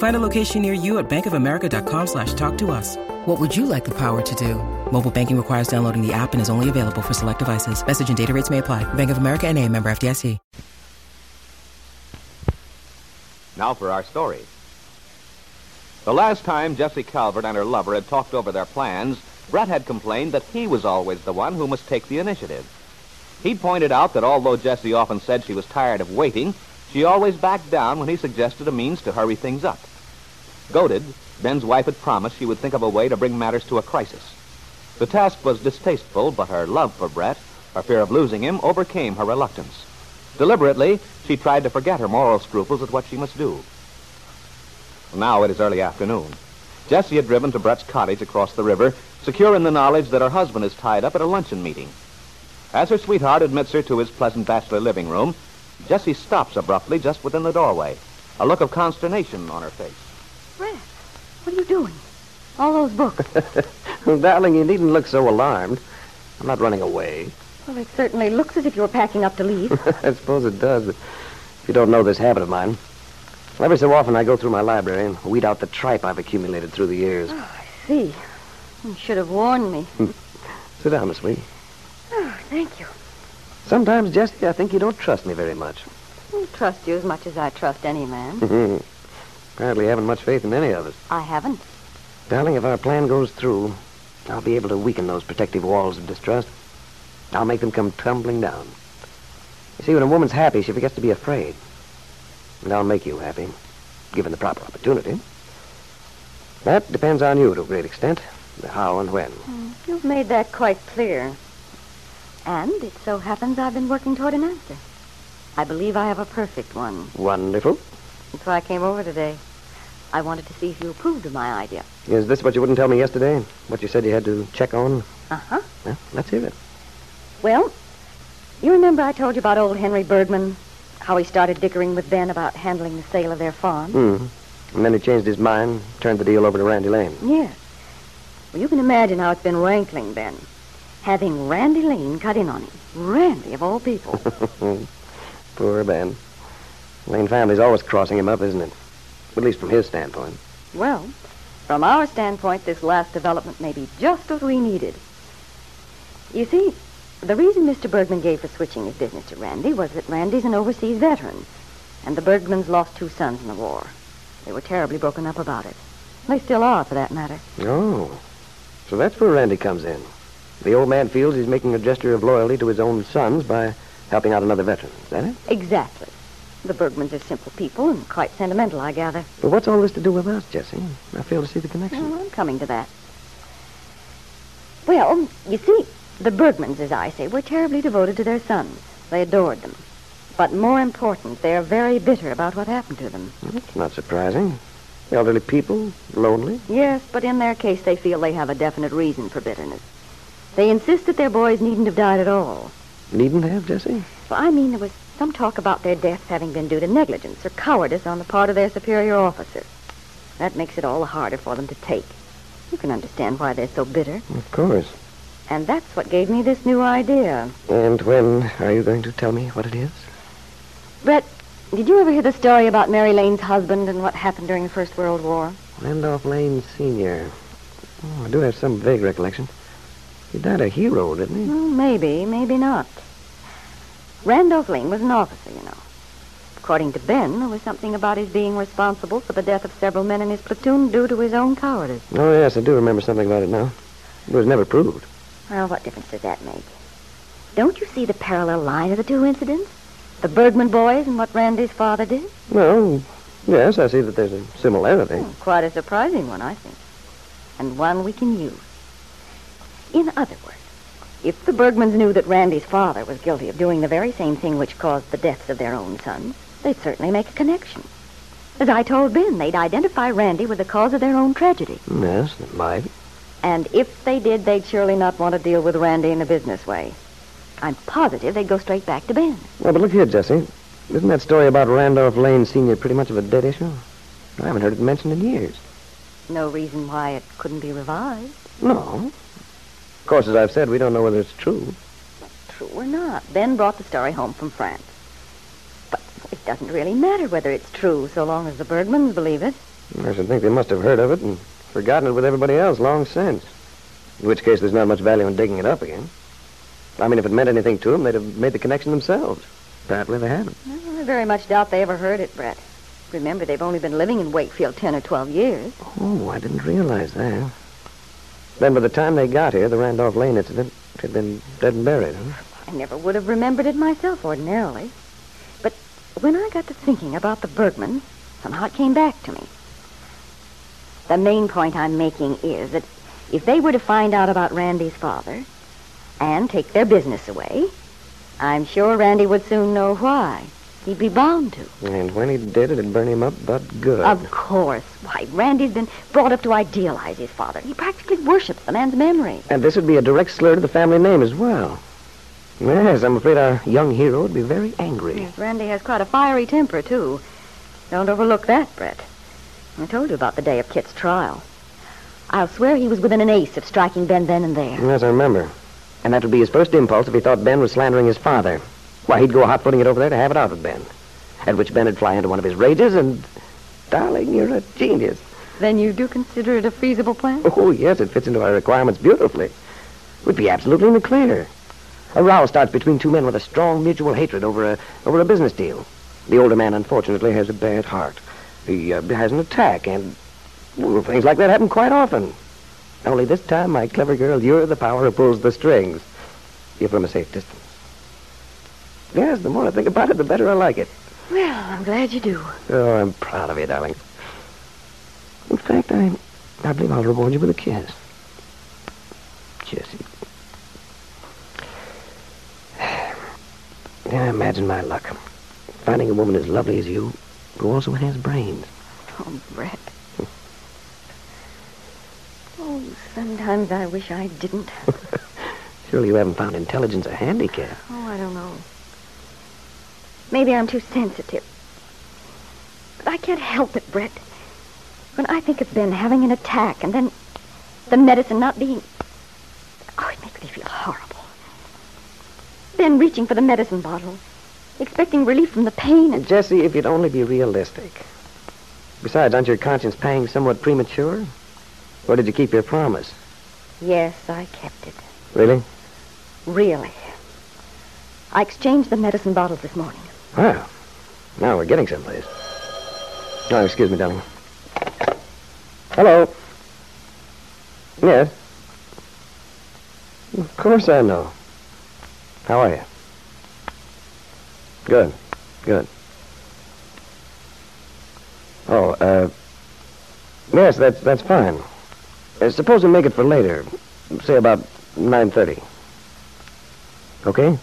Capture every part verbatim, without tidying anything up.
Find a location near you at bankofamerica.com slash talk to us. What would you like the power to do? Mobile banking requires downloading the app and is only available for select devices. Message and data rates may apply. Bank of America N A, member F D I C. Now for our story. The last time Jessie Calvert and her lover had talked over their plans, Brett had complained that he was always the one who must take the initiative. He pointed out that although Jessie often said she was tired of waiting, she always backed down when he suggested a means to hurry things up. Goaded, Ben's wife had promised she would think of a way to bring matters to a crisis. The task was distasteful, but her love for Brett, her fear of losing him, overcame her reluctance. Deliberately, she tried to forget her moral scruples at what she must do. Now it is early afternoon. Jessie had driven to Brett's cottage across the river, secure in the knowledge that her husband is tied up at a luncheon meeting. As her sweetheart admits her to his pleasant bachelor living room, Jessie stops abruptly just within the doorway, a look of consternation on her face. Brett, what are you doing? All those books. Well, darling, you needn't look so alarmed. I'm not running away. Well, it certainly looks as if you were packing up to leave. I suppose it does, but if you don't know this habit of mine. Well, every so often I go through my library and weed out the tripe I've accumulated through the years. Oh, I see. You should have warned me. Sit down, Miss Wee. Oh, thank you. Sometimes, Jessie, I think you don't trust me very much. I trust you as much as I trust any man. Apparently you haven't much faith in any of us. I haven't. Darling, if our plan goes through, I'll be able to weaken those protective walls of distrust. I'll make them come tumbling down. You see, when a woman's happy, she forgets to be afraid. And I'll make you happy, given the proper opportunity. That depends on you to a great extent, the how and when. You've made that quite clear. And it so happens I've been working toward an answer. I believe I have a perfect one. Wonderful. That's why I came over today. I wanted to see if you approved of my idea. Is this what you wouldn't tell me yesterday? What you said you had to check on? Uh-huh. Well, let's hear it. Well, you remember I told you about old Henry Bergman, how he started dickering with Ben about handling the sale of their farm? Mm-hmm. And then he changed his mind, turned the deal over to Randy Lane. Yes. Well, you can imagine how it's been rankling Ben. Having Randy Lane cut in on him. Randy, of all people. Poor Ben. Lane family's always crossing him up, isn't it? At least from his standpoint. Well, from our standpoint, this last development may be just what we needed. You see, the reason Mister Bergman gave for switching his business to Randy was that Randy's an overseas veteran, and the Bergmans lost two sons in the war. They were terribly broken up about it. They still are, for that matter. Oh, so that's where Randy comes in. The old man feels he's making a gesture of loyalty to his own sons by helping out another veteran. Is that it? Exactly. The Bergmans are simple people and quite sentimental, I gather. But what's all this to do with us, Jessie? I fail to see the connection. Well, I'm coming to that. Well, you see, the Bergmans, as I say, were terribly devoted to their sons. They adored them. But more important, they are very bitter about what happened to them. That's not surprising. Elderly people, lonely. Yes, but in their case, they feel they have a definite reason for bitterness. They insist that their boys needn't have died at all. Needn't have, Jessie? Well, I mean, there was some talk about their deaths having been due to negligence or cowardice on the part of their superior officer. That makes it all the harder for them to take. You can understand why they're so bitter. Of course. And that's what gave me this new idea. And when are you going to tell me what it is? Brett, did you ever hear the story about Mary Lane's husband and what happened during the First World War? Randolph Lane Senior Oh, I do have some vague recollection. He died a hero, didn't he? Well, maybe, maybe not. Randolph Lane was an officer, you know. According to Ben, there was something about his being responsible for the death of several men in his platoon due to his own cowardice. Oh, yes, I do remember something about it now. It was never proved. Well, what difference does that make? Don't you see the parallel line of the two incidents? The Bergman boys and what Randy's father did? Well, yes, I see that there's a similarity. Oh, quite a surprising one, I think. And one we can use. In other words, if the Bergmans knew that Randy's father was guilty of doing the very same thing which caused the deaths of their own sons, they'd certainly make a connection. As I told Ben, they'd identify Randy with the cause of their own tragedy. Yes, they might. And if they did, they'd surely not want to deal with Randy in a business way. I'm positive they'd go straight back to Ben. Well, but look here, Jessie. Isn't that story about Randolph Lane Senior pretty much of a dead issue? I haven't heard it mentioned in years. No reason why it couldn't be revived. No. Of course, as I've said, we don't know whether it's true. True or not. Ben brought the story home from France. But it doesn't really matter whether it's true, so long as the Bergmans believe it. I should think they must have heard of it and forgotten it with everybody else long since. In which case, there's not much value in digging it up again. I mean, if it meant anything to them, they'd have made the connection themselves. Apparently they haven't. Well, I very much doubt they ever heard it, Brett. Remember, they've only been living in Wakefield ten or twelve years. Oh, I didn't realize that. Then by the time they got here, the Randolph Lane incident had been dead and buried, huh? I never would have remembered it myself ordinarily. But when I got to thinking about the Bergmans, somehow it came back to me. The main point I'm making is that if they were to find out about Randy's father and take their business away, I'm sure Randy would soon know why. He'd be bound to. And when he did, it'd burn him up, but good. Of course. Why, Randy's been brought up to idealize his father. He practically worships the man's memory. And this would be a direct slur to the family name as well. Yes, I'm afraid our young hero would be very angry. Yes, Randy has quite a fiery temper, too. Don't overlook that, Brett. I told you about the day of Kit's trial. I'll swear he was within an ace of striking Ben then and there. Yes, I remember. And that would be his first impulse if he thought Ben was slandering his father. Why, he'd go hot-footing it over there to have it out with Ben. At which Ben would fly into one of his rages and... Darling, you're a genius. Then you do consider it a feasible plan? Oh, yes, it fits into our requirements beautifully. We'd be absolutely in the clear. A row starts between two men with a strong mutual hatred over a, over a business deal. The older man, unfortunately, has a bad heart. He uh, has an attack, and well, things like that happen quite often. Only this time, my clever girl, you're the power who pulls the strings. You're from a safe distance. Yes, the more I think about it, the better I like it. Well, I'm glad you do. Oh, I'm proud of you, darling. In fact, I, I believe I'll reward you with a kiss. Jessie. Now, imagine my luck. Finding a woman as lovely as you, who also has brains. Oh, Brett. Oh, sometimes I wish I didn't. Surely you haven't found intelligence a handicap. Oh, I don't know. Maybe I'm too sensitive. But I can't help it, Brett. When I think of Ben having an attack and then the medicine not being... Oh, it makes me feel horrible. Ben reaching for the medicine bottle, expecting relief from the pain and... Jessie, if you'd only be realistic. Besides, aren't your conscience pangs somewhat premature? Or did you keep your promise? Yes, I kept it. Really? Really. I exchanged the medicine bottles this morning. Well, now we're getting someplace. Oh, excuse me, darling. Hello. Yes. Of course I know. How are you? Good. Good. Oh, uh... Yes, that's, that's fine. Uh, suppose we make it for later. Say about nine thirty. Okay?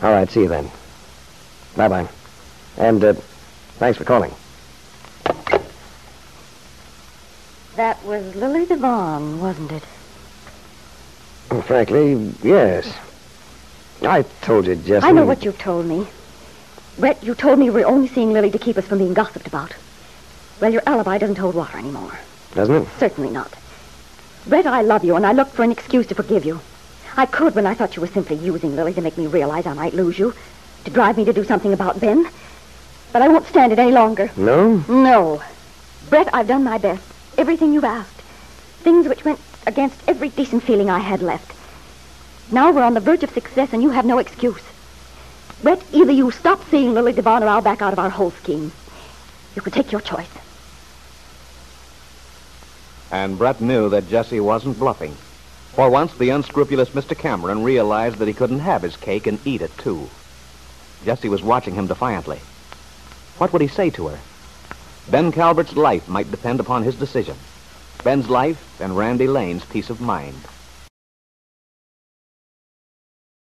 All right, see you then. Bye-bye. And uh, thanks for calling. That was Lily Devon, wasn't it? Well, frankly, yes. I told you just... I know what you told me. Brett, you told me we were only seeing Lily to keep us from being gossiped about. Well, your alibi doesn't hold water anymore. Doesn't it? Certainly not. Brett, I love you, and I looked for an excuse to forgive you. I could when I thought you were simply using Lily to make me realize I might lose you, to drive me to do something about Ben. But I won't stand it any longer. No? No. Brett, I've done my best. Everything you've asked. Things which went against every decent feeling I had left. Now we're on the verge of success and you have no excuse. Brett, either you stop seeing Lily Devon or I'll back out of our whole scheme. You can take your choice. And Brett knew that Jessie wasn't bluffing. For once, the unscrupulous Mister Cameron realized that he couldn't have his cake and eat it, too. Jessie was watching him defiantly. What would he say to her? Ben Calvert's life might depend upon his decision. Ben's life and Randy Lane's peace of mind.